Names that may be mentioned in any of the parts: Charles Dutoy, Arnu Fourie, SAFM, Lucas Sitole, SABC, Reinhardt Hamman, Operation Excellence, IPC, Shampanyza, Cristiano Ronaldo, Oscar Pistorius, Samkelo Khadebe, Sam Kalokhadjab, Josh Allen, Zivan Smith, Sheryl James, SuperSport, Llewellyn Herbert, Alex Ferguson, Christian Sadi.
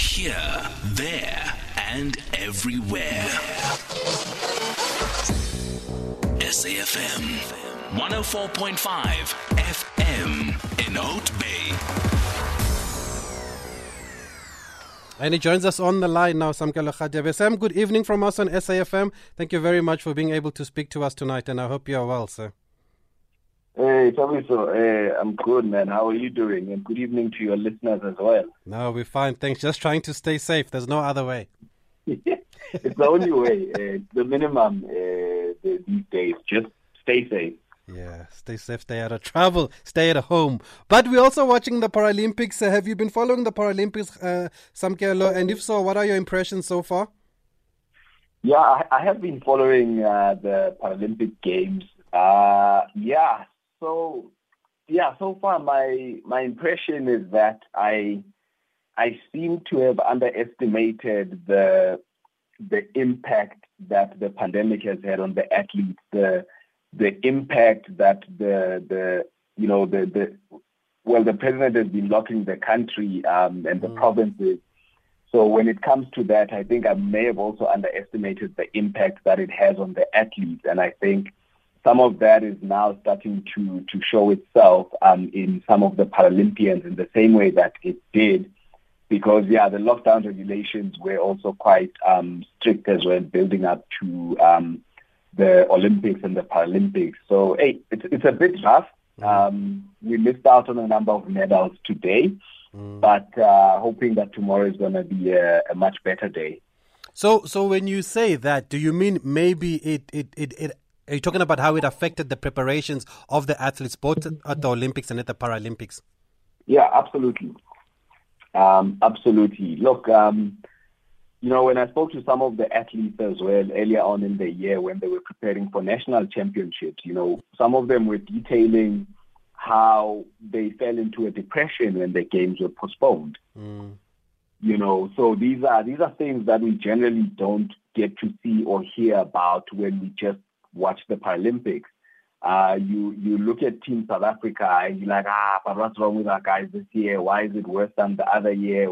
Here, there, and everywhere. SAFM 104.5 FM in Oat Bay. And he joins us on the line now, Sam Kalokhadjab. Sam, good evening from us on SAFM. Thank you very much for being able to speak to us tonight, and I hope you are well, sir. Hey, Tabiso, hey, I'm good, man. How are you doing? And good evening to your listeners as well. No, we're fine, thanks. Just trying to stay safe. There's no other way. It's the only way. It's the minimum these days. Just stay safe. Yeah, stay safe, stay out of trouble, stay at home. But we're also watching the Paralympics. Have you been following the Paralympics, Samkelo? And if so, what are your impressions so far? Yeah, I have been following the Paralympic Games. So far my impression is that I seem to have underestimated the impact that the pandemic has had on the athletes, the impact that the president has been locking the country and the provinces. So when it comes to that, I think I may have also underestimated the impact that it has on the athletes, and I think some of that is now starting to show itself in some of the Paralympians in the same way that it did, because, the lockdown regulations were also quite strict as well, building up to the Olympics and the Paralympics. So, it's a bit rough. We missed out on a number of medals today, but hoping that tomorrow is going to be a much better day. So when you say that, do you mean maybe it are you talking about how it affected the preparations of the athletes, both at the Olympics and at the Paralympics? Yeah, absolutely. Look, when I spoke to some of the athletes as well earlier on in the year when they were preparing for national championships, some of them were detailing how they fell into a depression when the games were postponed. So these are things that we generally don't get to see or hear about when we just watch the Paralympics. You look at Team South Africa and you're like, but what's wrong with our guys this year? Why is it worse than the other year?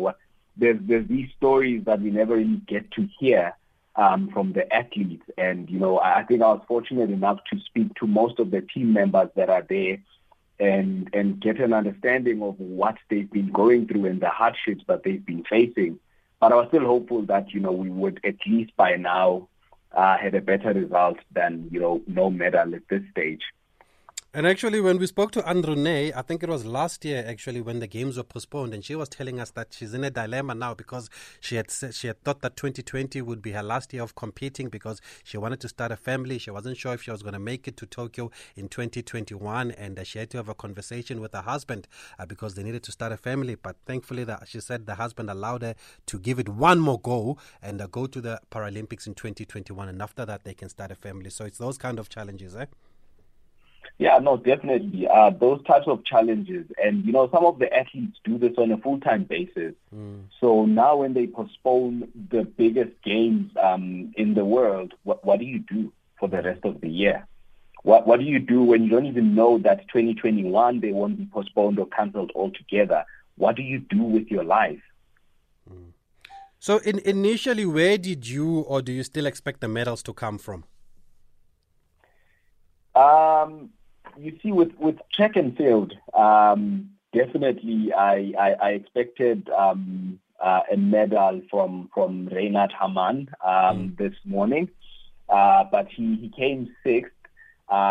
There's these stories that we never really get to hear from the athletes. And, I think I was fortunate enough to speak to most of the team members that are there and get an understanding of what they've been going through and the hardships that they've been facing. But I was still hopeful that, we would at least by now had a better result than, no medal at this stage. And actually, when we spoke to Andrune, I think it was last year, actually, when the games were postponed, and she was telling us that she's in a dilemma now because she had thought that 2020 would be her last year of competing because she wanted to start a family. She wasn't sure if she was going to make it to Tokyo in 2021, and she had to have a conversation with her husband because they needed to start a family. But thankfully, she said the husband allowed her to give it one more go and go to the Paralympics in 2021, and after that, they can start a family. So it's those kind of challenges, eh? Yeah, no, definitely. Those types of challenges. And, some of the athletes do this on a full-time basis. So now when they postpone the biggest games in the world, what do you do for the rest of the year? What do you do when you don't even know that 2021 they won't be postponed or cancelled altogether? What do you do with your life? So initially, where did you or do you still expect the medals to come from? You see, with track and field, definitely I expected a medal from Reinhardt Hamman this morning, but he came sixth.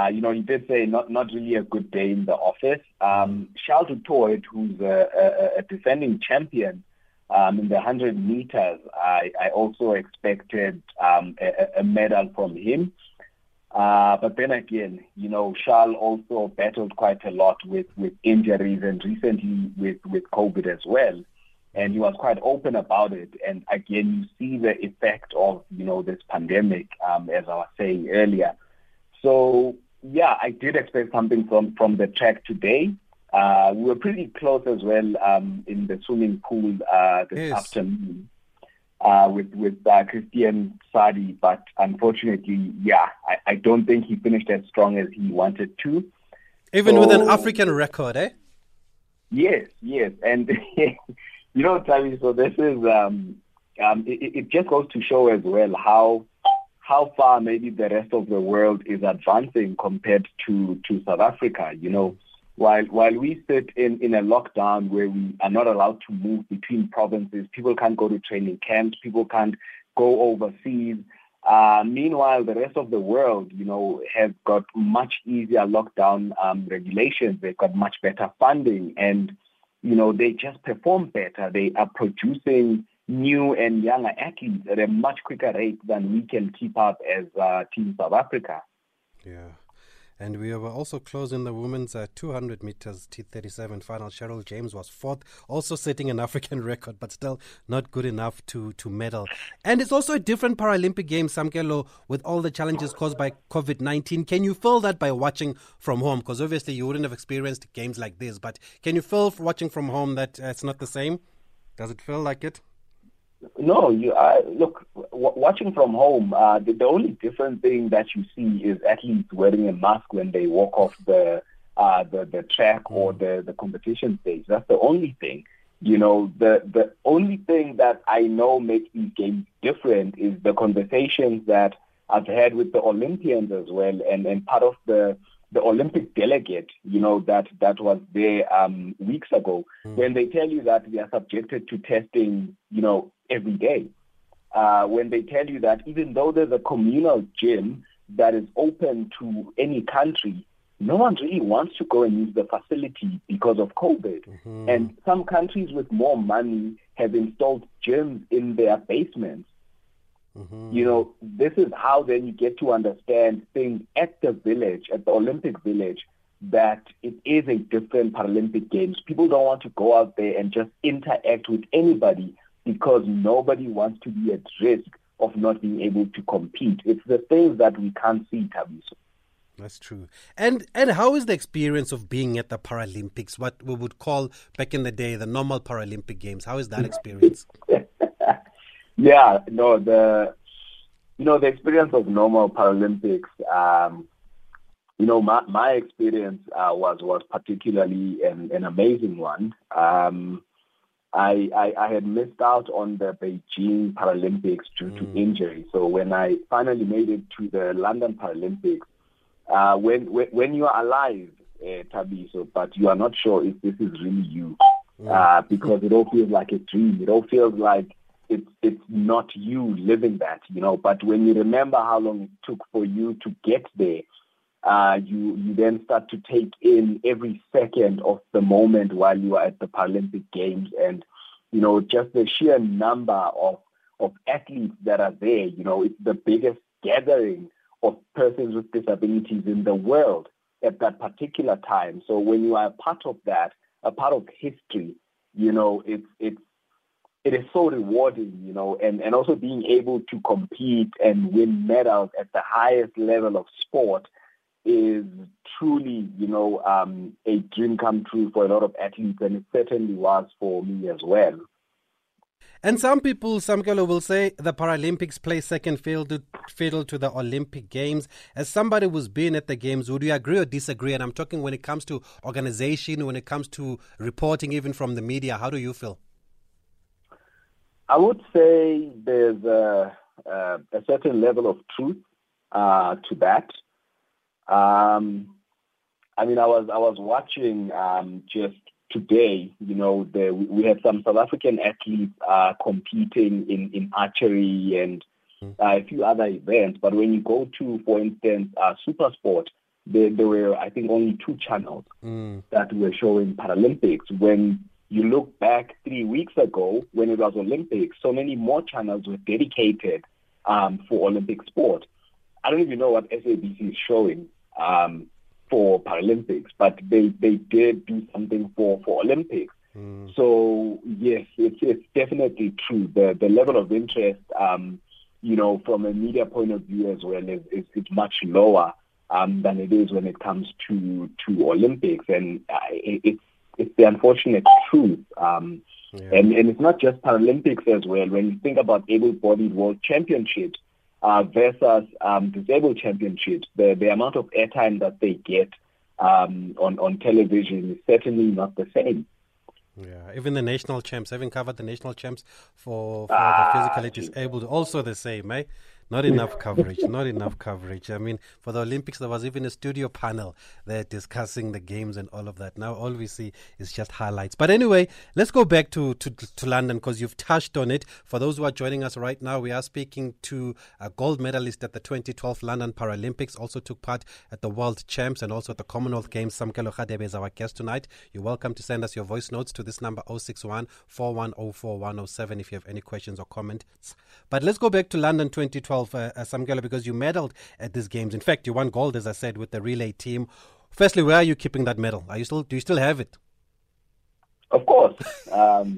He did say not really a good day in the office. Charles Dutoy, who's a defending champion in the 100 meters, I also expected a medal from him. But then again, Charles also battled quite a lot with injuries and recently with COVID as well. And he was quite open about it. And again, you see the effect of, this pandemic, as I was saying earlier. So, I did expect something from the track today. We were pretty close as well in the swimming pool this afternoon. With Christian Sadi, but unfortunately, I don't think he finished as strong as he wanted to. Even with an African record, eh? Yes, and know, Tavi, so this is, it just goes to show as well how far maybe the rest of the world is advancing compared to South Africa. You know, while we sit in a lockdown where we are not allowed to move between provinces, people can't go to training camps, people can't go overseas. Meanwhile, the rest of the world, you know, have got much easier lockdown regulations. They've got much better funding and, you know, they just perform better. They are producing new and younger athletes at a much quicker rate than we can keep up as Team South Africa. Yeah. And we were also close in the women's 200 meters T37 final. Sheryl James was fourth, also setting an African record, but still not good enough to medal. And it's also a different Paralympic game, Samkelo, with all the challenges caused by COVID-19. Can you feel that by watching from home? Because obviously you wouldn't have experienced games like this, but can you feel watching from home that it's not the same? Does it feel like it? No, watching from home, the only different thing that you see is athletes wearing a mask when they walk off the track or the competition stage. That's the only thing. You know, the only thing that I know makes these games different is the conversations that I've had with the Olympians as well, and part of the Olympic delegate, you know, that was there weeks ago, when they tell you that they are subjected to testing, you know, every day. When they tell you that even though there's a communal gym that is open to any country, no one really wants to go and use the facility because of COVID. Mm-hmm. And some countries with more money have installed gyms in their basements. Mm-hmm. You know, this is how then you get to understand things at the village, at the Olympic village, that it is a different Paralympic Games. People don't want to go out there and just interact with anybody because nobody wants to be at risk of not being able to compete. It's the things that we can't see, Tabiso. That's true. And how is the experience of being at the Paralympics, what we would call back in the day the normal Paralympic Games? How is that experience? Yeah, no, the experience of normal Paralympics, you know, my experience was particularly an amazing one. I had missed out on the Beijing Paralympics due to injury. So when I finally made it to the London Paralympics, when you are alive, Tabiso, but you are not sure if this is really you, because it all feels like a dream. It all feels like it's not you living that, you know. But when you remember how long it took for you to get there, you then start to take in every second of the moment while you are at the Paralympic Games. And, you know, just the sheer number of athletes that are there, you know, it's the biggest gathering of persons with disabilities in the world at that particular time. So when you are a part of that, a part of history, you know, it is so rewarding, you know, and also being able to compete and win medals at the highest level of sport is truly, you know, a dream come true for a lot of athletes, and it certainly was for me as well. And some people, Samkelo, will say the Paralympics play second fiddle to the Olympic Games. As somebody who's been at the Games, would you agree or disagree? And I'm talking when it comes to organization, when it comes to reporting, even from the media. How do you feel? I would say there's a certain level of truth to that. I mean, I was watching just today. You know, we had some South African athletes competing in archery and a few other events. But when you go to, for instance, SuperSport, there were, I think, only two channels that were showing Paralympics. When you look back 3 weeks ago, when it was Olympics, so many more channels were dedicated for Olympic sport. I don't even know what SABC is showing for Paralympics, but they did do something for Olympics. So, yes, it's definitely true. The level of interest, you know, from a media point of view as well is much lower than it is when it comes to Olympics. And it's the unfortunate truth. And it's not just Paralympics as well. When you think about able-bodied world championships versus disabled championships, the amount of airtime that they get on television is certainly not the same. Yeah, even the national champs, having covered the national champs for the physically disabled, also the same, eh? Not enough coverage, I mean, for the Olympics, there was even a studio panel there discussing the games and all of that. Now, all we see is just highlights. But anyway, let's go back to London, because you've touched on it. For those who are joining us right now, we are speaking to a gold medalist at the 2012 London Paralympics, also took part at the World Champs and also at the Commonwealth Games. Samkelo Khadebe is our guest tonight. You're welcome to send us your voice notes to this number, 061 4104 107, if you have any questions or comments. But let's go back to London 2012. Samkelo, because you medaled at these games. In fact, you won gold, as I said, with the relay team. Firstly, where are you keeping that medal? Do you still have it? Of course, I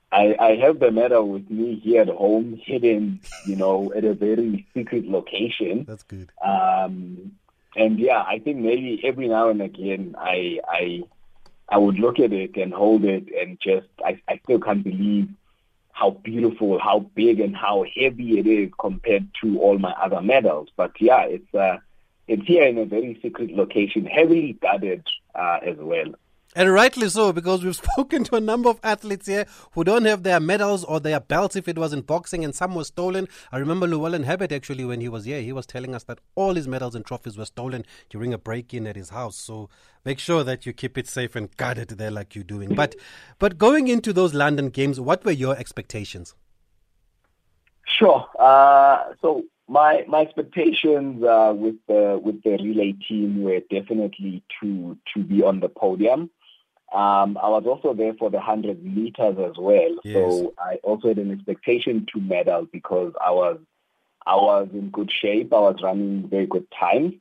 have the medal with me here at home, hidden, at a very secret location. That's good. And yeah, I think maybe every now and again, I would look at it and hold it, and just I still can't believe how beautiful, how big, and how heavy it is compared to all my other medals. But yeah, it's here in a very secret location, heavily guarded as well. And rightly so, because we've spoken to a number of athletes here who don't have their medals or their belts, if it was in boxing, and some were stolen. I remember Llewellyn Herbert, actually, when he was here, he was telling us that all his medals and trophies were stolen during a break-in at his house. So make sure that you keep it safe and guarded there like you're doing. But going into those London Games, what were your expectations? Sure. So my expectations with the relay team were definitely to be on the podium. I was also there for the 100 meters as well. Yes. So I also had an expectation to medal because I was in good shape. I was running very good times.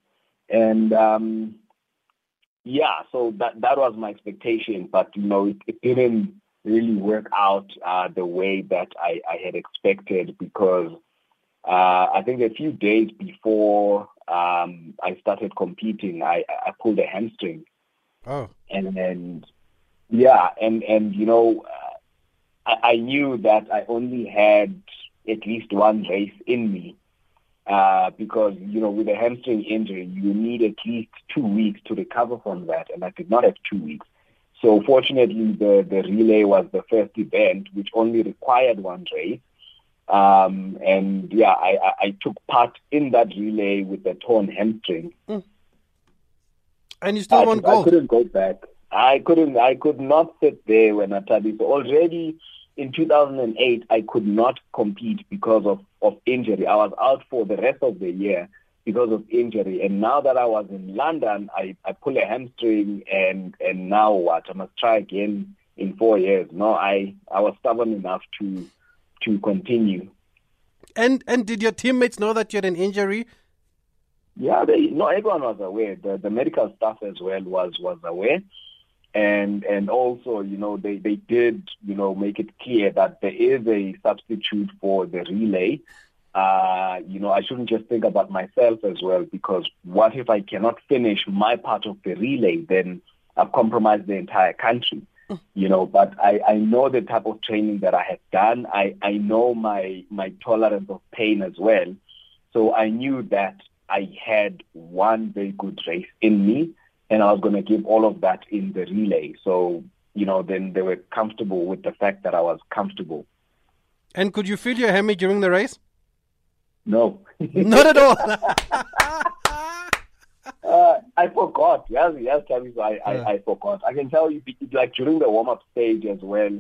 And so that was my expectation. But, it didn't really work out the way that I had expected, because I think a few days before I started competing, I pulled a hamstring. Oh. I knew that I only had at least one race in me, because, with a hamstring injury, you need at least 2 weeks to recover from that, and I did not have 2 weeks. So fortunately, the relay was the first event, which only required one race. I took part in that relay with a torn hamstring. Mm. And you still won gold. I couldn't go back. I could not sit there when I tried this. Already in 2008, I could not compete because of injury. I was out for the rest of the year because of injury. And now that I was in London, I pull a hamstring, and now what? I must try again in 4 years. No, I was stubborn enough to continue. And did your teammates know that you had an injury? Yeah, everyone was aware. The medical staff as well was aware, and also they did make it clear that there is a substitute for the relay. I shouldn't just think about myself as well, because what if I cannot finish my part of the relay? Then I've compromised the entire country. But I know the type of training that I had done. I know my tolerance of pain as well. So I knew that I had one very good race in me, and I was going to give all of that in the relay. So, then they were comfortable with the fact that I was comfortable. And could you feel your hammy during the race? No. Not at all. I forgot. Yes, I forgot. I can tell you, like during the warm-up stage as well,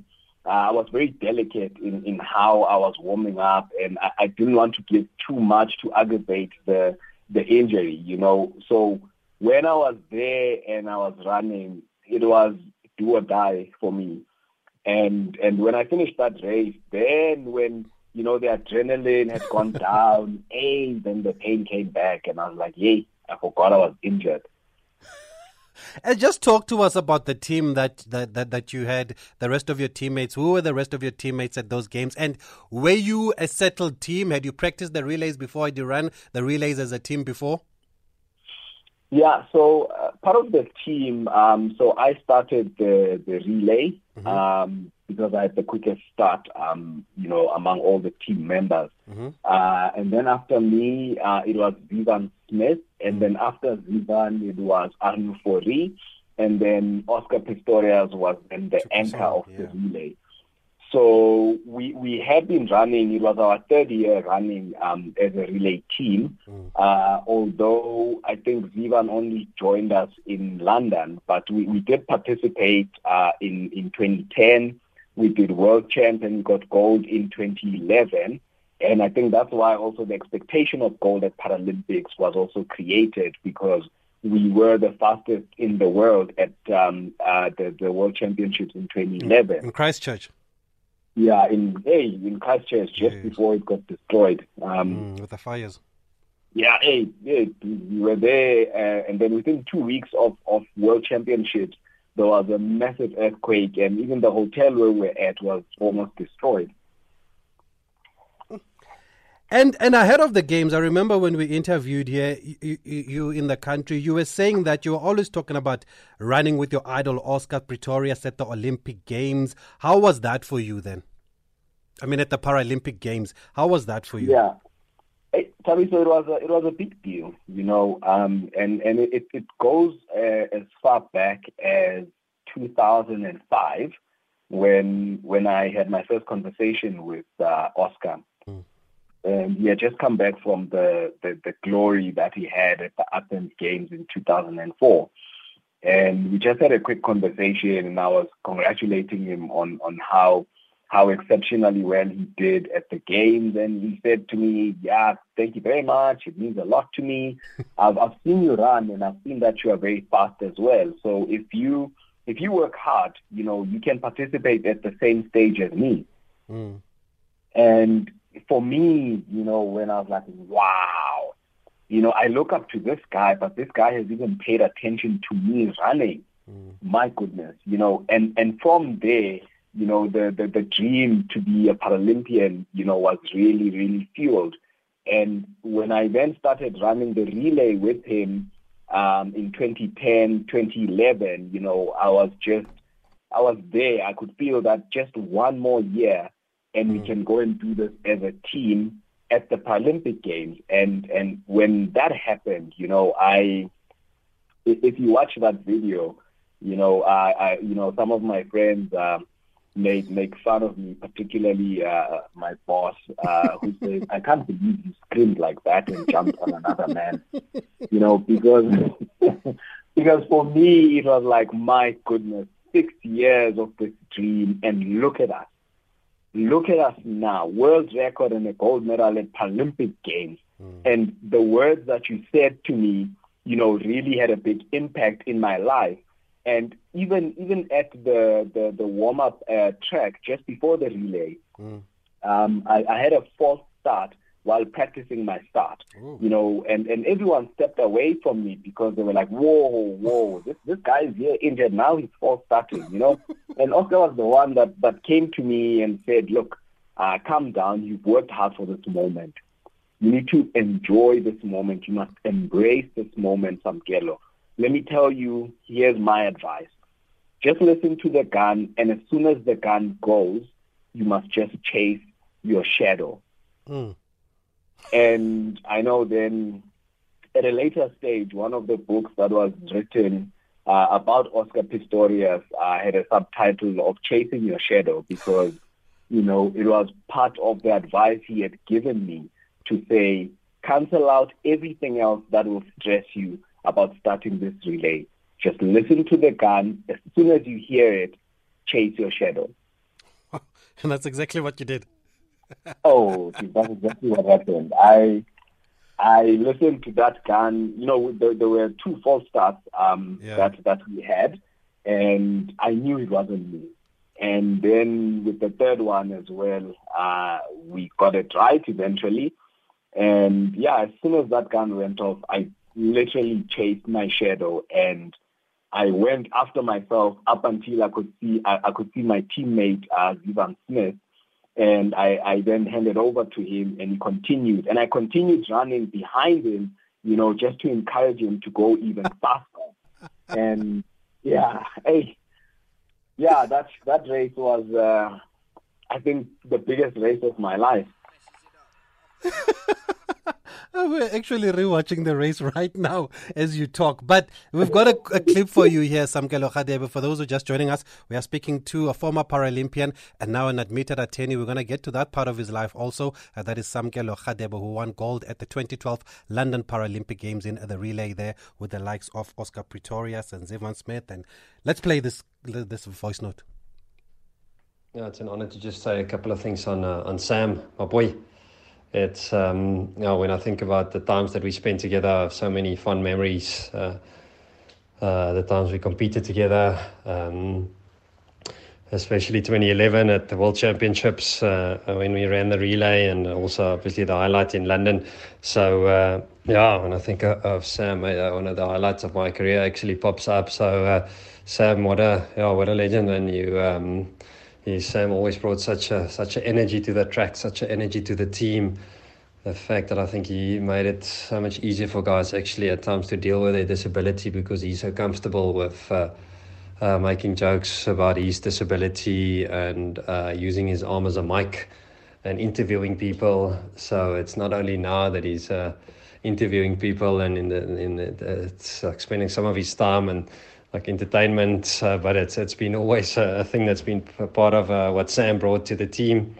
I was very delicate in how I was warming up, and I didn't want to give too much to aggravate the injury. So when I was there and I was running, it was do or die for me. And when I finished that race, then when the adrenaline had gone down, then the pain came back, and I was like, yay. I forgot I was injured. And just talk to us about the team that you had, the rest of your teammates. Who were the rest of your teammates at those games? And were you a settled team? Had you practiced the relays before? Had you run the relays as a team before? Yeah, so part of the team, so I started the relay because I had the quickest start, among all the team members. Mm-hmm. And then after me, it was Zivan Smith. And then after Zivan, it was Arnu Fourie. and then Oscar Pistorius was then the anchor of the relay. So we had been running, it was our third year running as a relay team, although I think Zivan only joined us in London, but we did participate in 2010. We did world champ and got gold in 2011. And I think that's why also the expectation of gold at Paralympics was also created, because we were the fastest in the world at the World Championships in 2011. In Christchurch. Yeah, in Christchurch, just before it got destroyed. With the fires. Yeah, we were there, and then within 2 weeks of World Championships, there was a massive earthquake, and even the hotel where we were at was almost destroyed. And ahead of the games, I remember when we interviewed here, you in the country, you were saying that you were always talking about running with your idol Oscar Pistorius at the Olympic Games. How was that for you then? I mean, at the Paralympic Games, how was that for you? Yeah, so it was a big deal, you know, and it goes as far back as 2005 when I had my first conversation with Oscar. And he had just come back from the glory that he had at the Athens Games in 2004. And we just had a quick conversation, and I was congratulating him on how exceptionally well he did at the Games. And he said to me, yeah, thank you very much. It means a lot to me. I've seen you run, and I've seen that you are very fast as well. So if you work hard, you know, you can participate at the same stage as me. Mm. And for me, you know, when I was like, wow, you know, I look up to this guy, but this guy has even paid attention to me running. My goodness, you know, and from there, you know, the dream to be a Paralympian, you know, was really, really fueled. And when I then started running the relay with him in 2010, 2011, you know, I was there. I could feel that just one more year, and we can go and do this as a team at the Paralympic Games. And when that happened, you know, if you watch that video, you know, I you know, some of my friends make fun of me, particularly my boss, who says, I can't believe you screamed like that and jumped on another man, you know, because for me it was like, my goodness, 6 years of this dream, and look at us. Look at us now, world record and a gold medal at Paralympic Games. And the words that you said to me, you know, really had a big impact in my life. And even at the warm-up track, just before the relay, I had a false start while practicing my start. You know, and everyone stepped away from me because they were like, whoa, this guy is here injured, now he's false starting, you know. And Oscar was the one that came to me and said, look, calm down, you've worked hard for this moment. You need to enjoy this moment. You must embrace this moment, Samkelo. Let me tell you, here's my advice. Just listen to the gun, and as soon as the gun goes, you must just chase your shadow. And I know then at a later stage, one of the books that was written about Oscar Pistorius had a subtitle of Chasing Your Shadow, because, you know, it was part of the advice he had given me to say, cancel out everything else that will stress you about starting this relay. Just listen to the gun. As soon as you hear it, chase your shadow. And that's exactly what you did. Oh, that's exactly what happened. I listened to that gun. You know, there were two false starts that we had, and I knew it wasn't me. And then with the third one as well, we got it right eventually. And yeah, as soon as that gun went off, I literally chased my shadow, and I went after myself up until I could see my teammate Zivan Smith. And I then handed over to him, and he continued. And I continued running behind him, you know, just to encourage him to go even faster. And that race was, I think, the biggest race of my life. We're actually rewatching the race right now as you talk. But we've got a clip for you here, Samkelo Khadebe. For those who are just joining us, we are speaking to a former Paralympian and now an admitted attorney. We're going to get to that part of his life also. That is Samkelo Khadebe, who won gold at the 2012 London Paralympic Games in the relay there with the likes of Oscar Pistorius and Zivan Smith. And let's play this voice note. Yeah, it's an honor to just say a couple of things on Sam, my boy. It's you know, when I think about the times that we spent together, I have so many fond memories. The times we competed together, especially 2011 at the World Championships when we ran the relay, and also obviously the highlight in London. So yeah, when I think of Sam, one of the highlights of my career actually pops up. So Sam, what a legend, and you. Sam always brought such a energy to the track, such an energy to the team. The fact that I think he made it so much easier for guys actually at times to deal with their disability, because he's so comfortable with making jokes about his disability and using his arm as a mic and interviewing people. So it's not only now that he's interviewing people and it's like spending some of his time and like entertainment, but it's been always a thing that's been part of what Sam brought to the team.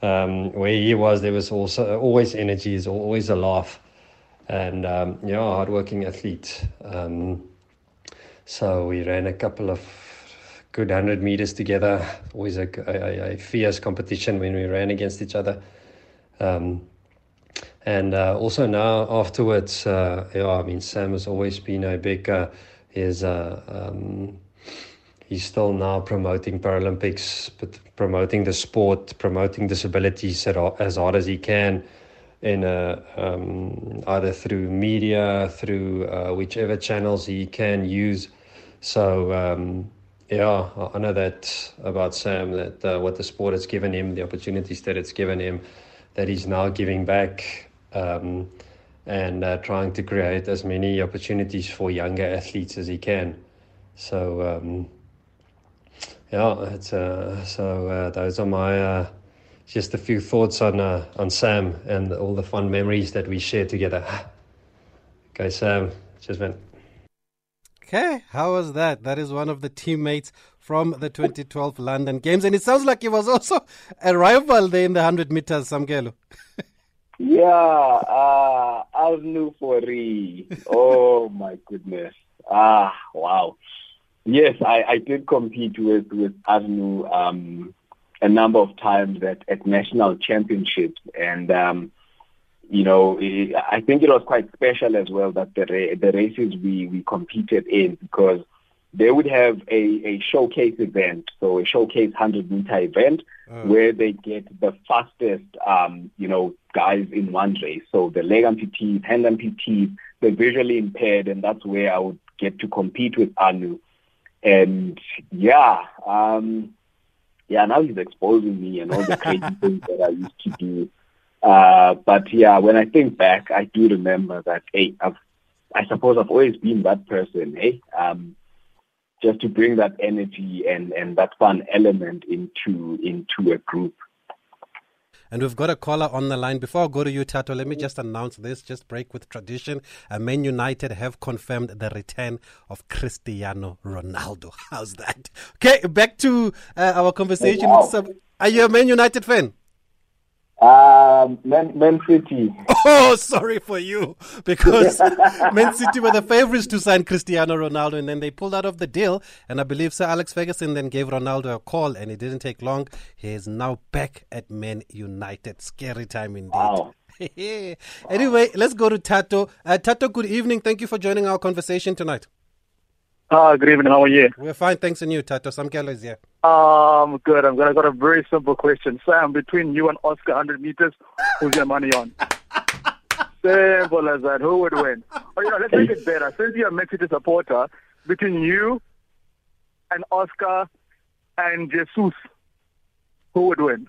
Where he was, there was also always energy, is always a laugh, and yeah, hardworking athlete. So we ran a couple of good 100 meters together. Always a fierce competition when we ran against each other. And also now afterwards, yeah, I mean, Sam has always been a big. He's still now promoting Paralympics, but promoting the sport, promoting disabilities as hard as he can, in either through media, through whichever channels he can use. So yeah, I know that about Sam, that what the sport has given him, the opportunities that it's given him, that he's now giving back. And trying to create as many opportunities for younger athletes as he can. So yeah, it's those are my just a few thoughts on Sam and all the fun memories that we share together. Okay, Sam, just went. Okay, how was that? That is one of the teammates from the 2012 London Games, and it sounds like he was also a rival there in the 100 meters, Samkelo. Yeah, Arnu Fourie. Oh my goodness. Ah, wow. Yes, I did compete with Arnu a number of times at national championships, and you know, I think it was quite special as well that the races we competed in, because they would have a showcase event, so a showcase 100-meter event, where they get the fastest, you know, guys in one race. So the leg amputees, hand amputees, the visually impaired, and that's where I would get to compete with Arnu. And now he's exposing me and all the crazy things that I used to do. But yeah, when I think back, I do remember that, hey, I suppose I've always been that person, hey. Just to bring that energy and that fun element into a group. And we've got a caller on the line. Before I go to you, Tato, let me just announce this, just break with tradition. Man United have confirmed the return of Cristiano Ronaldo. How's that? Okay, back to our conversation. Oh, wow. Are you a Man United fan? Man City. Oh, sorry for you, because Man City were the favourites to sign Cristiano Ronaldo, and then they pulled out of the deal, and I believe Sir Alex Ferguson then gave Ronaldo a call, and it didn't take long. He is now back at Man United. Scary time indeed. Wow. Anyway, let's go to Tato. Tato, good evening. Thank you for joining our conversation tonight. Good evening. How are you? We're fine, thanks. And you, Tato? Samkelo is here. Good. I've got a very simple question. Sam, between you and Oscar 100 meters, who's your money on? Simple as that. Who would win? Oh, you know, let's make it better. Since you're a Man City supporter, between you and Oscar and Jesus, who would win?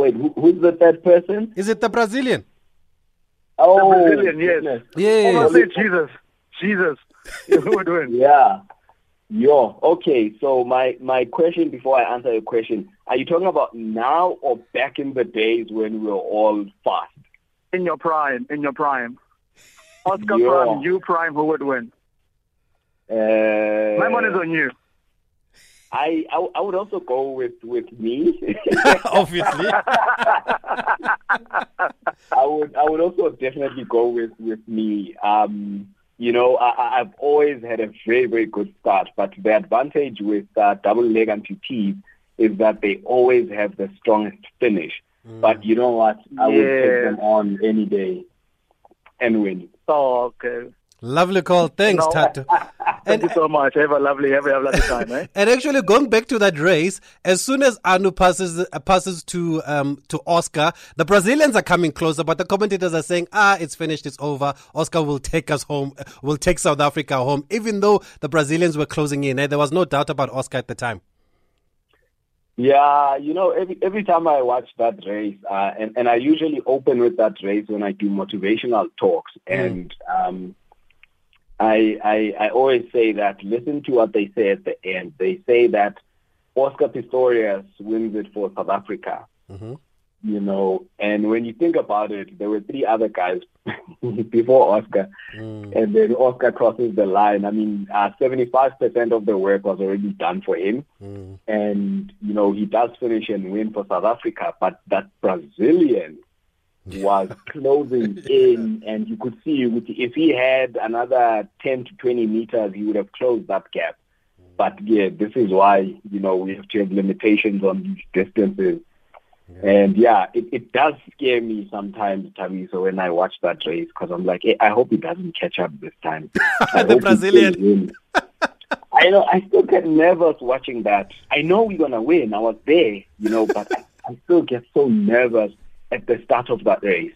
Wait, who's the third person? Is it the Brazilian? Oh, the Brazilian, yes. Yeah. Oh, say Jesus. Who would win? Yeah. Yo, okay, so my question, before I answer your question, are you talking about now or back in the days when we were all fast? In your prime. Oscar prime, you prime, who would win? My money's on you. I would also go with me. Obviously. I would also definitely go with me. I've always had a very, very good start, but the advantage with double leg amputees is that they always have the strongest finish. Mm. But you know what? I would take them on any day and win. Oh, okay. Lovely call. Thanks, Tato. Thank you so much. Have a lovely time. Eh? And actually, going back to that race, as soon as Arnu passes to Oscar, the Brazilians are coming closer, but the commentators are saying, it's finished, it's over. Oscar will take us home, will take South Africa home, even though the Brazilians were closing in. There was no doubt about Oscar at the time. Yeah, every time I watch that race, and I usually open with that race when I do motivational talks, and I always say that, listen to what they say at the end. They say that Oscar Pistorius wins it for South Africa, and when you think about it, there were three other guys before Oscar, and then Oscar crosses the line. 75% of the work was already done for him, and, he does finish and win for South Africa, but that Brazilian was closing in, and you could see if he had another 10 to 20 meters, he would have closed that gap. But yeah, this is why, we have to have limitations on these distances. Yeah. And it does scare me sometimes, Tamiso, when I watch that race, because I'm like, I hope he doesn't catch up this time. The Brazilian. I know, I still get nervous watching that. I know we're going to win. I was there, but I still get so nervous at the start of that race.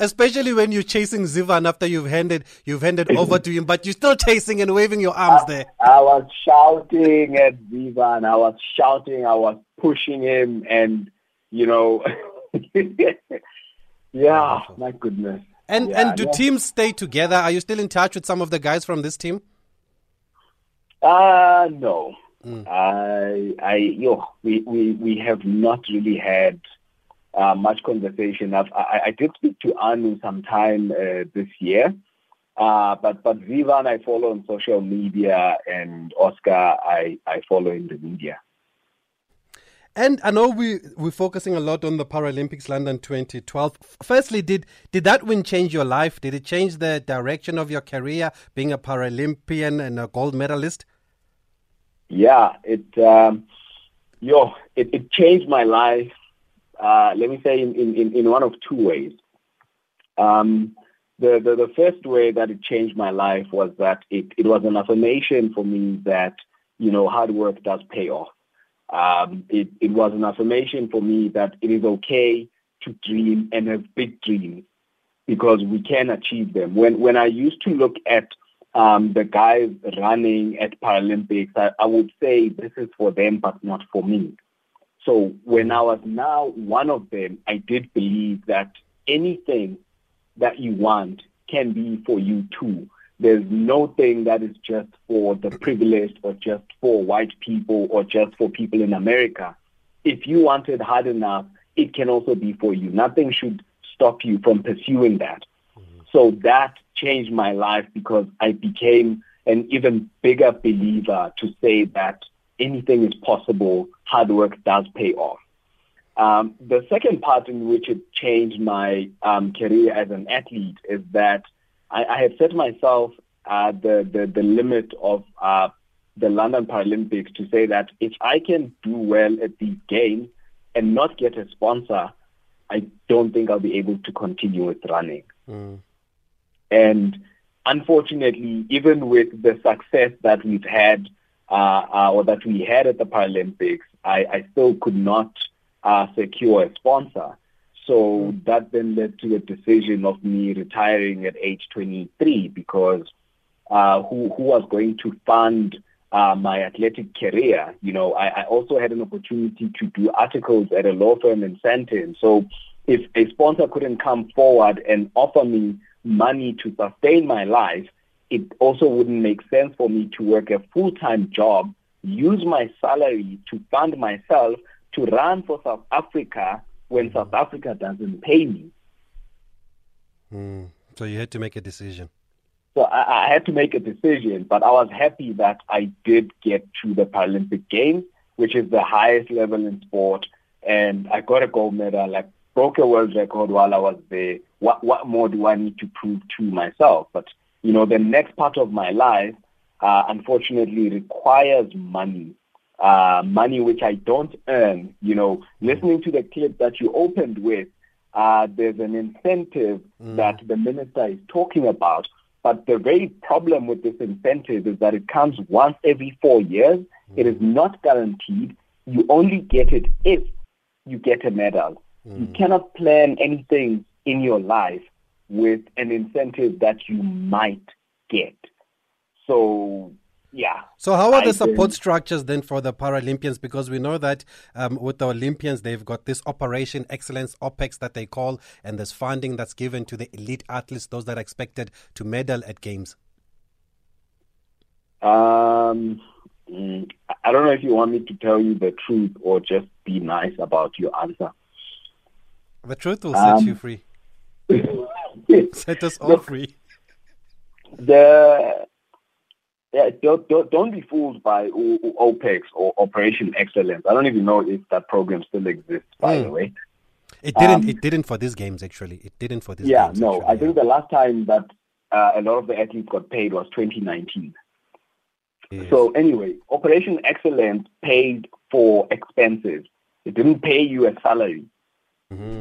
Especially when you're chasing Zivan after you've handed over to him, but you're still chasing and waving your arms there. I was shouting at Zivan. I was pushing him, and my goodness. And do teams stay together? Are you still in touch with some of the guys from this team? No. We have not really had much conversation. I did speak to Arnu sometime this year, but Zivan I follow on social media, and Oscar I follow in the media. And I know we're focusing a lot on the Paralympics London 2012. Firstly, did that win change your life? Did it change the direction of your career, being a Paralympian and a gold medalist? Yeah, it changed my life. Let me say in one of two ways. The first way that it changed my life was that it was an affirmation for me that, hard work does pay off. It was an affirmation for me that it is okay to dream and have big dreams, because we can achieve them. When I used to look at the guys running at Paralympics, I would say this is for them, but not for me. So when I was now one of them, I did believe that anything that you want can be for you too. There's no thing that is just for the privileged, or just for white people, or just for people in America. If you want it hard enough, it can also be for you. Nothing should stop you from pursuing that. Mm-hmm. So that changed my life, because I became an even bigger believer to say that anything is possible. Hard work does pay off. The second part in which it changed my career as an athlete is that I had set myself the limit of the London Paralympics to say that if I can do well at these games and not get a sponsor, I don't think I'll be able to continue with running. Mm. And unfortunately, even with the success that we've had, or that we had at the Paralympics, I still could not secure a sponsor. So that then led to a decision of me retiring at age 23, because who was going to fund my athletic career? I also had an opportunity to do articles at a law firm in Sandton. So if a sponsor couldn't come forward and offer me money to sustain my life, it also wouldn't make sense for me to work a full-time job, use my salary to fund myself to run for South Africa when South Africa doesn't pay me. So you had to make a decision. So I had to make a decision, but I was happy that I did get to the Paralympic Games, which is the highest level in sport, and I got a gold medal. I broke a world record while I was there. What more do I need to prove to myself? But, you know, the next part of my life, unfortunately, requires money. Money which I don't earn. You know, listening to the clip that you opened with, there's an incentive that the minister is talking about. But the very problem with this incentive is that it comes once every 4 years. It is not guaranteed. You only get it if you get a medal. You cannot plan anything in your life with an incentive that you might get. So... yeah. So how are the support structures then for the Paralympians? Because we know that with the Olympians, they've got this Operation Excellence, OPEX that they call, and there's funding that's given to the elite athletes, those that are expected to medal at games. I don't know if you want me to tell you the truth or just be nice about your answer. The truth will set you free. Set us all free. Yeah, don't be fooled by OPEX or Operation Excellence. I don't even know if that program still exists, by the way. It didn't for these games, actually. I think the last time that a lot of the athletes got paid was 2019. Yes. So anyway, Operation Excellence paid for expenses. It didn't pay you a salary.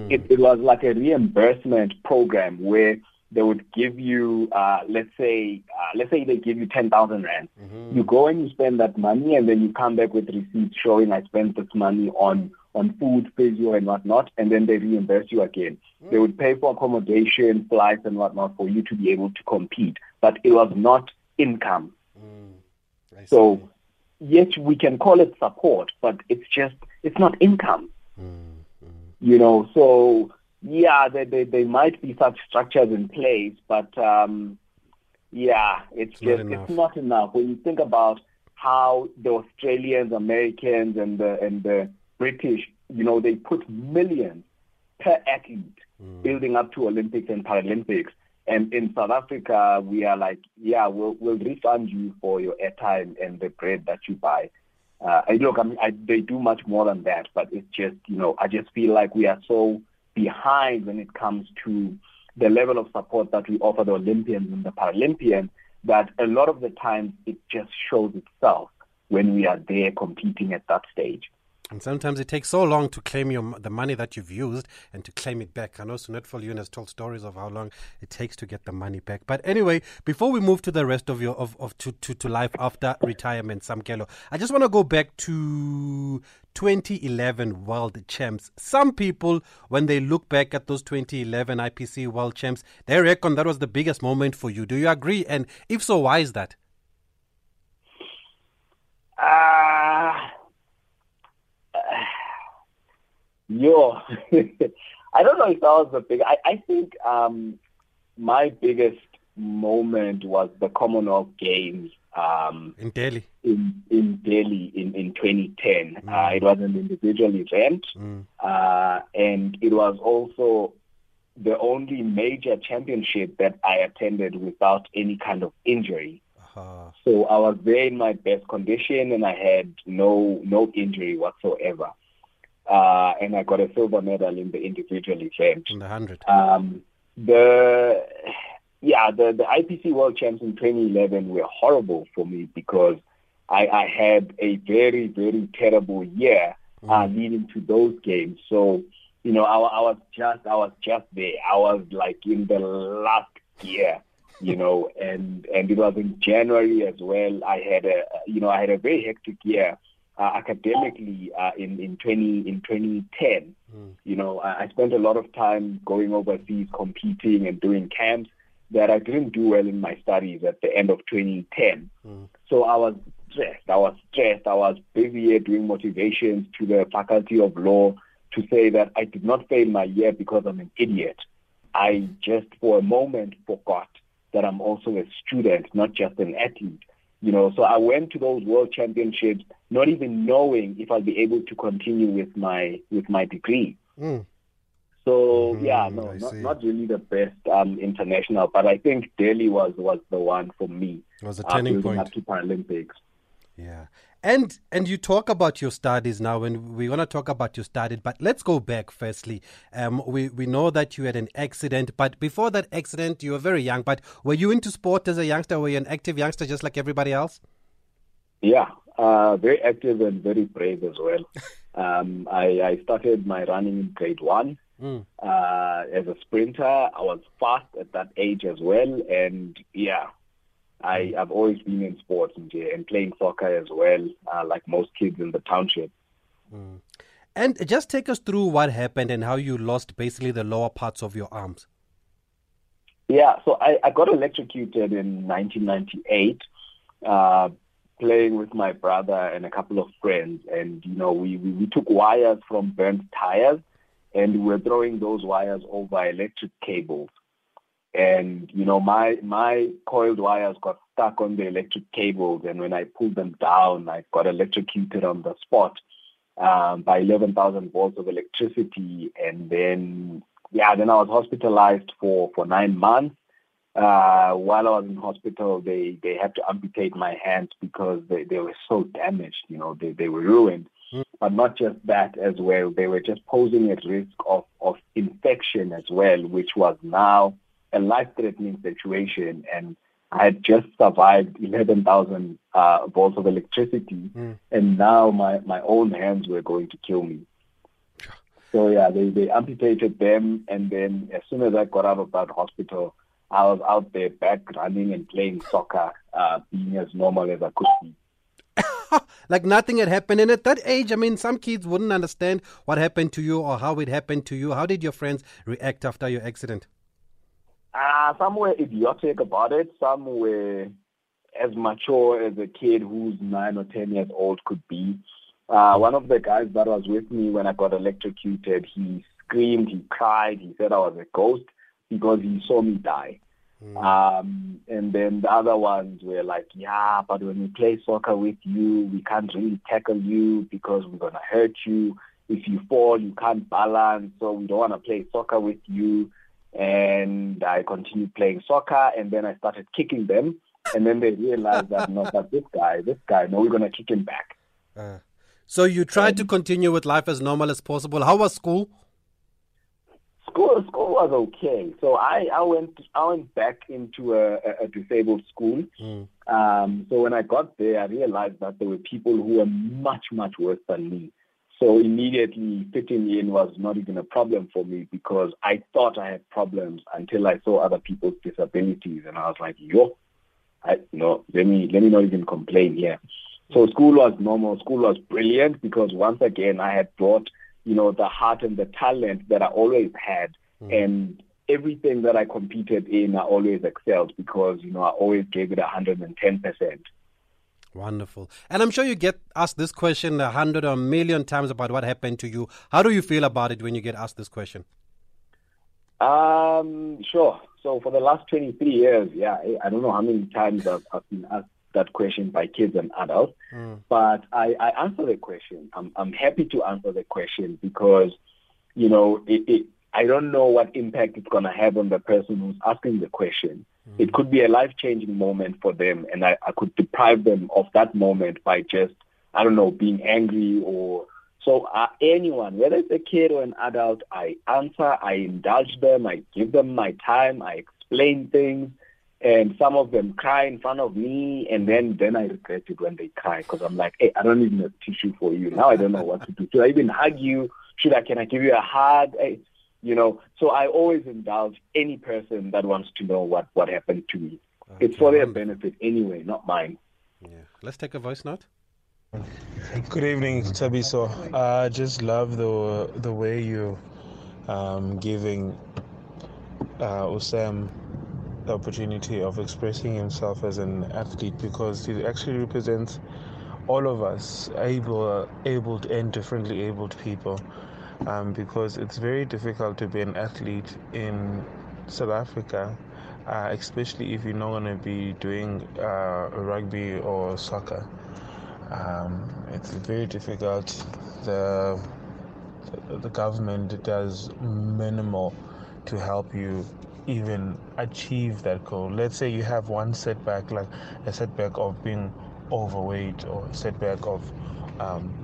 It was like a reimbursement program where they would give you, let's say they give you 10,000 rand. You go and you spend that money, and then you come back with receipts showing I spent this money on food, physio, and whatnot, and then they reimburse you again. They would pay for accommodation, flights, and whatnot for you to be able to compete, but it was not income. So, yes, we can call it support, but it's not income. You know, so... yeah, they might be such structures in place, but it's not enough. When you think about how the Australians, Americans, and the British, you know, they put millions per athlete building up to Olympics and Paralympics, and in South Africa we are like, we'll refund you for your airtime and the bread that you buy. They do much more than that, but it's just, you know, I just feel like we are so behind when it comes to the level of support that we offer the Olympians and the Paralympians, that a lot of the time it just shows itself when we are there competing at that stage. And sometimes it takes so long to claim the money that you've used and to claim it back. I know Sunetful Yun has told stories of how long it takes to get the money back. But anyway, before we move to the rest of your to life after retirement, Samkelo, I just want to go back to 2011 World Champs. Some people, when they look back at those 2011 IPC World Champs, they reckon that was the biggest moment for you. Do you agree? And if so, why is that? I don't know if that was the big... I think my biggest moment was the Commonwealth Games in Delhi. In Delhi in 2010. It was an individual event, and it was also the only major championship that I attended without any kind of injury. So I was there in my best condition, and I had no injury whatsoever. And I got a silver medal in the individual event. In the 100. The IPC World Champs in 2011 were horrible for me because I had a very, very terrible year leading to those games. So, you know, I was just there. I was like in the last year, you know, and it was in January as well. I had a very hectic year. Academically, in 2010, you know, I spent a lot of time going overseas, competing and doing camps that I didn't do well in my studies at the end of 2010. So I was stressed. I was busy doing motivations to the Faculty of Law to say that I did not fail my year because I'm an idiot. I just for a moment forgot that I'm also a student, not just an athlete. You know, so I went to those world championships not even knowing if I'll be able to continue with my degree. So, not really the best international, but I think Delhi was the one for me. It was a turning point. After Paralympics. Yeah. And you talk about your studies now, and we're going to talk about your studies, but let's go back firstly. We know that you had an accident, but before that accident, you were very young. But were you into sport as a youngster? Were you an active youngster just like everybody else? Yeah, very active and very brave as well. I started my running in grade one as a sprinter. I was fast at that age as well, and I've always been in sports and playing soccer as well, like most kids in the township. Mm. And just take us through what happened and how you lost basically the lower parts of your arms. Yeah, so I got electrocuted in 1998, playing with my brother and a couple of friends. And, you know, we took wires from burnt tires and we were throwing those wires over electric cables. And, you know, my coiled wires got stuck on the electric cables. And when I pulled them down, I got electrocuted on the spot by 11,000 volts of electricity. And then I was hospitalized for 9 months. While I was in hospital, they had to amputate my hands because they were so damaged, you know, they were ruined. But not just that as well. They were just posing at risk of infection as well, which was now a life-threatening situation, and I had just survived 11,000 volts of electricity, and now my own hands were going to kill me. So they amputated them, and then as soon as I got out of that hospital, I was out there back running and playing soccer, being as normal as I could be. Like nothing had happened. And at that age, I mean, some kids wouldn't understand what happened to you or how it happened to you. How did your friends react after your accident? Some were idiotic about it. Some were as mature as a kid who's 9 or 10 years old could be. One of the guys that was with me when I got electrocuted, he screamed, he cried, he said I was a ghost because he saw me die. And then the other ones were like, yeah, but when we play soccer with you, we can't really tackle you because we're going to hurt you. If you fall, you can't balance, so we don't want to play soccer with you. And I continued playing soccer, and then I started kicking them, and then they realized that no, we're going to kick him back. So you tried to continue with life as normal as possible. How was school? School was okay. So I went back into a disabled school. So when I got there, I realized that there were people who were much, much worse than me. So immediately fitting in was not even a problem for me because I thought I had problems until I saw other people's disabilities. And I was like, let me not even complain here. So school was normal. School was brilliant because once again, I had brought, you know, the heart and the talent that I always had. And everything that I competed in, I always excelled because, you know, I always gave it 110%. Wonderful. And I'm sure you get asked this question 100 or 1,000,000 times about what happened to you. How do you feel about it when you get asked this question? Sure. So for the last 23 years, I don't know how many times I've been asked that question by kids and adults, but I answer the question. I'm happy to answer the question because, you know, I don't know what impact it's going to have on the person who's asking the question. It could be a life-changing moment for them, and I could deprive them of that moment by just, I don't know, being angry or... So anyone, whether it's a kid or an adult, I answer, I indulge them, I give them my time, I explain things, and some of them cry in front of me, and then I regret it when they cry because I'm like, hey, I don't even have tissue for you. Now I don't know what to do. Should I even hug you? Can I give you a hug? You know, so I always indulge any person that wants to know what happened to me. Okay. It's for their benefit anyway, not mine. Yeah. Let's take a voice note. Good evening, Tabiso. I just love the way you giving Osam the opportunity of expressing himself as an athlete because he actually represents all of us, abled and differently abled people. Because it's very difficult to be an athlete in South Africa, especially if you're not going to be doing rugby or soccer. It's very difficult. The the government does minimal to help you even achieve that goal. Let's say you have one setback, like a setback of being overweight or a setback of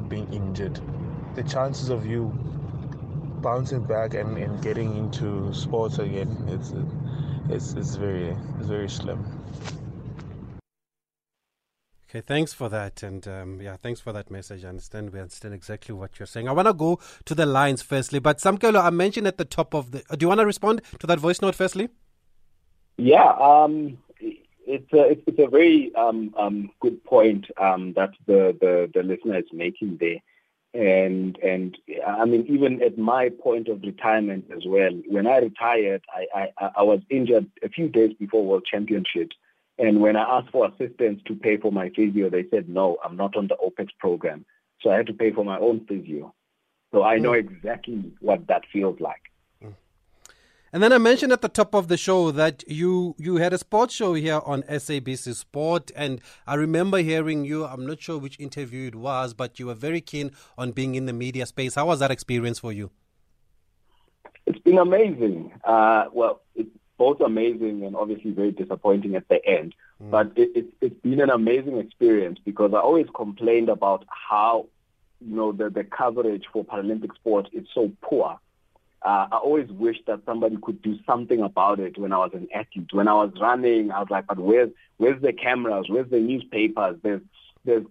being injured. The chances of you bouncing back and getting into sports again, it's very slim. Okay, thanks for that. And thanks for that message. I understand. We understand exactly what you're saying. I want to go to the lines firstly, but Samkelo, I mentioned at the top of the... Do you want to respond to that voice note firstly? Yeah, it's a very good point that the listener is making there. And I mean, even at my point of retirement as well, when I retired, I was injured a few days before World Championships. And when I asked for assistance to pay for my physio, they said, no, I'm not on the OPEX program. So I had to pay for my own physio. So I know exactly what that feels like. And then I mentioned at the top of the show that you had a sports show here on SABC Sport. And I remember hearing you, I'm not sure which interview it was, but you were very keen on being in the media space. How was that experience for you? It's been amazing. Both amazing and obviously very disappointing at the end. But it's been an amazing experience because I always complained about how, you know, the coverage for Paralympic sport is so poor. I always wished that somebody could do something about it when I was an athlete. When I was running, I was like, but where's the cameras? Where's the newspapers? There's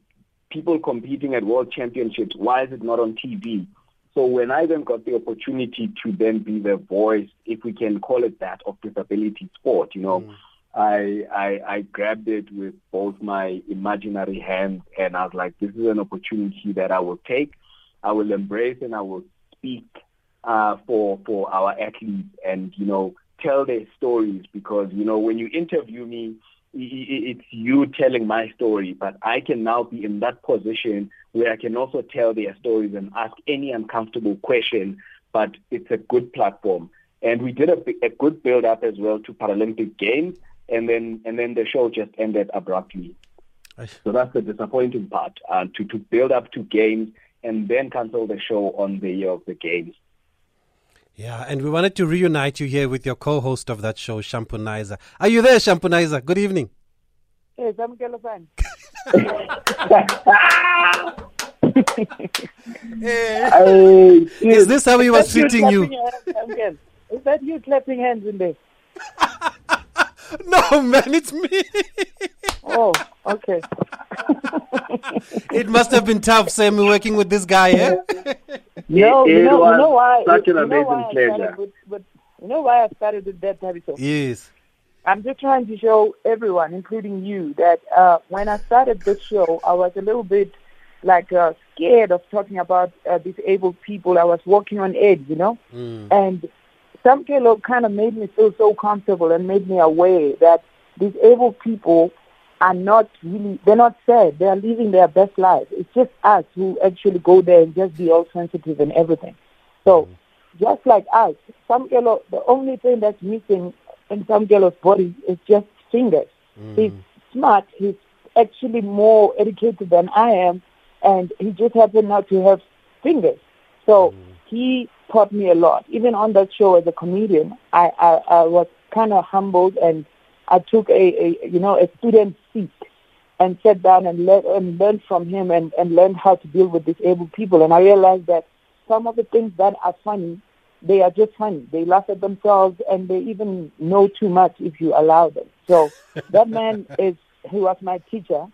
people competing at world championships. Why is it not on TV? So when I then got the opportunity to then be the voice, if we can call it that, of disability sport, you know, I grabbed it with both my imaginary hands and I was like, this is an opportunity that I will take, I will embrace, and I will speak for our athletes and, you know, tell their stories because, you know, when you interview me, it's you telling my story, but I can now be in that position where I can also tell their stories and ask any uncomfortable question, but it's a good platform. And we did a good build-up as well to Paralympic Games, and then the show just ended abruptly. So that's the disappointing part, to build up to Games and then cancel the show on the year of the Games. Yeah, and we wanted to reunite you here with your co-host of that show, Shampanyza. Are you there, Shampanyza? Good evening. Yes, I'm Galopin. Is this how he was treating you? Is that you clapping hands in there? No, man, it's me. Oh, okay. It must have been tough, Sammy, working with this guy, eh? No, you know why? Such an amazing pleasure. But you know why I started with that, Tabitha? Yes. I'm just trying to show everyone, including you, that when I started this show, I was a little bit like scared of talking about disabled people. I was walking on edge, you know? And Samkelo kind of made me feel so comfortable and made me aware that disabled people are not really, they're not sad. They are living their best life. It's just us who actually go there and just be all sensitive and everything. So just like us, Samkelo, the only thing that's missing in Samkelo's body is just fingers. He's smart. He's actually more educated than I am. And he just happened not to have fingers. So he taught me a lot. Even on that show as a comedian, I was kind of humbled and I took a student seat and sat down and learned from him and learned how to deal with disabled people. And I realized that some of the things that are funny, they are just funny. They laugh at themselves and they even know too much if you allow them. So that man he was my teacher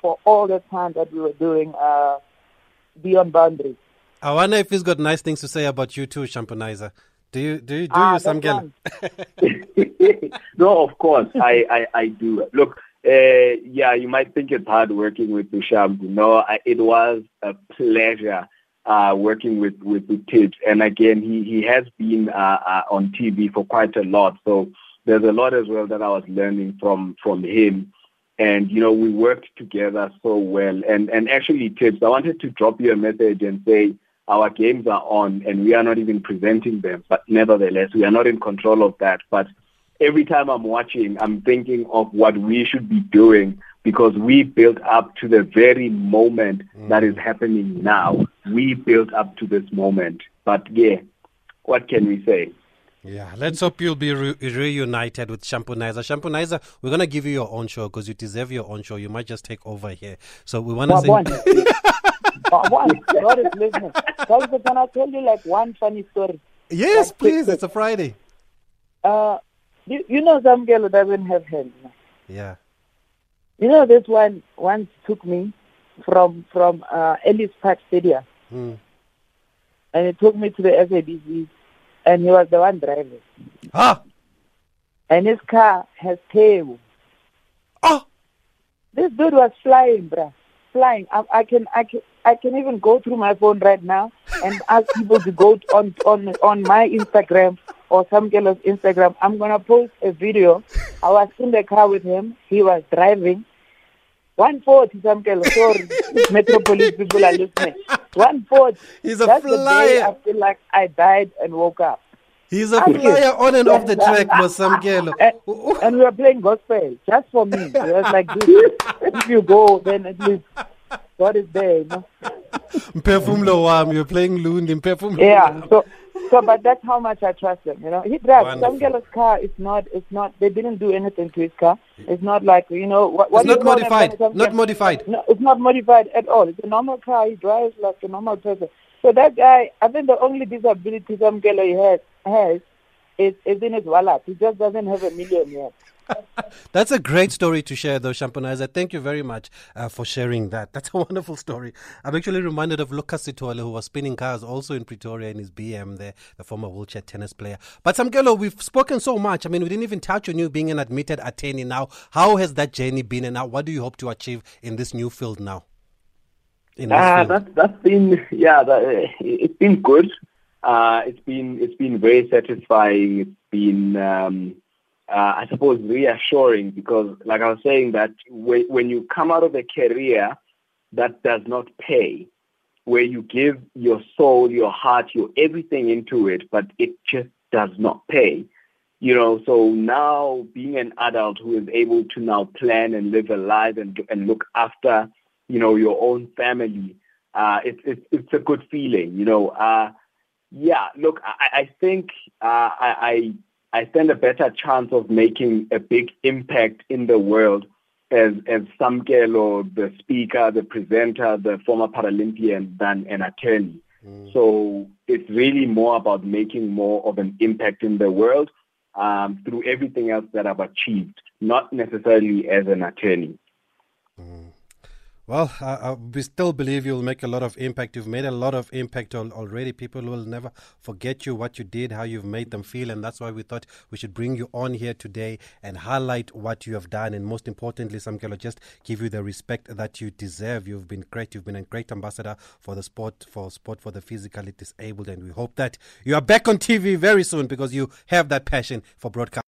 for all the time that we were doing Beyond Boundaries. I wonder if he's got nice things to say about you too, Shampanyza. Do you Samkelo? No, of course, I do. Look, you might think it's hard working with Dusham. No, it was a pleasure working with the kids. And again, he has been on TV for quite a lot. So there's a lot as well that I was learning from him. And, you know, we worked together so well. And actually, Tips, I wanted to drop you a message and say, our games are on and we are not even presenting them. But nevertheless, we are not in control of that. But every time I'm watching, I'm thinking of what we should be doing because we built up to the very moment that is happening now. We built up to this moment. But yeah, what can we say? Yeah, let's hope you'll be reunited with Shampanyza. Shampanyza, we're going to give you your own show because you deserve your own show. You might just take over here. So we want to say... Can I tell you like one funny story? Yes, like, please. It's a Friday. You know Samkelo doesn't have hands. Yeah. You know, this one once took me from Ellis Park Stadium. Mm. And it took me to the SABC. And he was the one driving. Ah! And his car has tail. Oh! This dude was flying, bruh. Flying. I can even go through my phone right now and ask people to go on my Instagram or Samkelo's Instagram. I'm going to post a video. I was in the car with him. He was driving. 140, Samkelo. Sorry, Metropolis people are listening. 140. He's a flyer. The day I feel like I died and woke up. He's a flyer on and off the track, Samkelo. And we were playing gospel just for me. It was like, dude, if you go, then at least God is there. You know? You're playing Loon. Yeah. So, but that's how much I trust him. You know, he drives. Samkelo's car is not. It's not. They didn't do anything to his car. It's not like What it's not modified. Not modified. No, it's not modified at all. It's a normal car. He drives like a normal person. So that guy, I think the only disability Samkelo has is in his wallet. He just doesn't have $1 million yet. That's a great story to share, though, Shampanyza. Thank you very much for sharing that. That's a wonderful story. I'm actually reminded of Lucas Sitole, who was spinning cars also in Pretoria in his BM there, the former wheelchair tennis player. But Samkelo, we've spoken so much. I mean, we didn't even touch on you being an admitted attorney now. How has that journey been, and now what do you hope to achieve in this new field now? It's been good. It's been very satisfying. It's been... I suppose reassuring, because like I was saying, that when you come out of a career that does not pay, where you give your soul, your heart, your everything into it, but it just does not pay, so now being an adult who is able to now plan and live a life and look after, your own family, it's a good feeling, I think I stand a better chance of making a big impact in the world as Samkelo, the speaker, the presenter, the former Paralympian, than an attorney. Mm. So it's really more about making more of an impact in the world through everything else that I've achieved, not necessarily as an attorney. Mm. Well, we still believe you'll make a lot of impact. You've made a lot of impact already. People will never forget you, what you did, how you've made them feel. And that's why we thought we should bring you on here today and highlight what you have done. And most importantly, Samkelo, just give you the respect that you deserve. You've been great. You've been a great ambassador for the sport, for the physically disabled. And we hope that you are back on TV very soon, because you have that passion for broadcasting.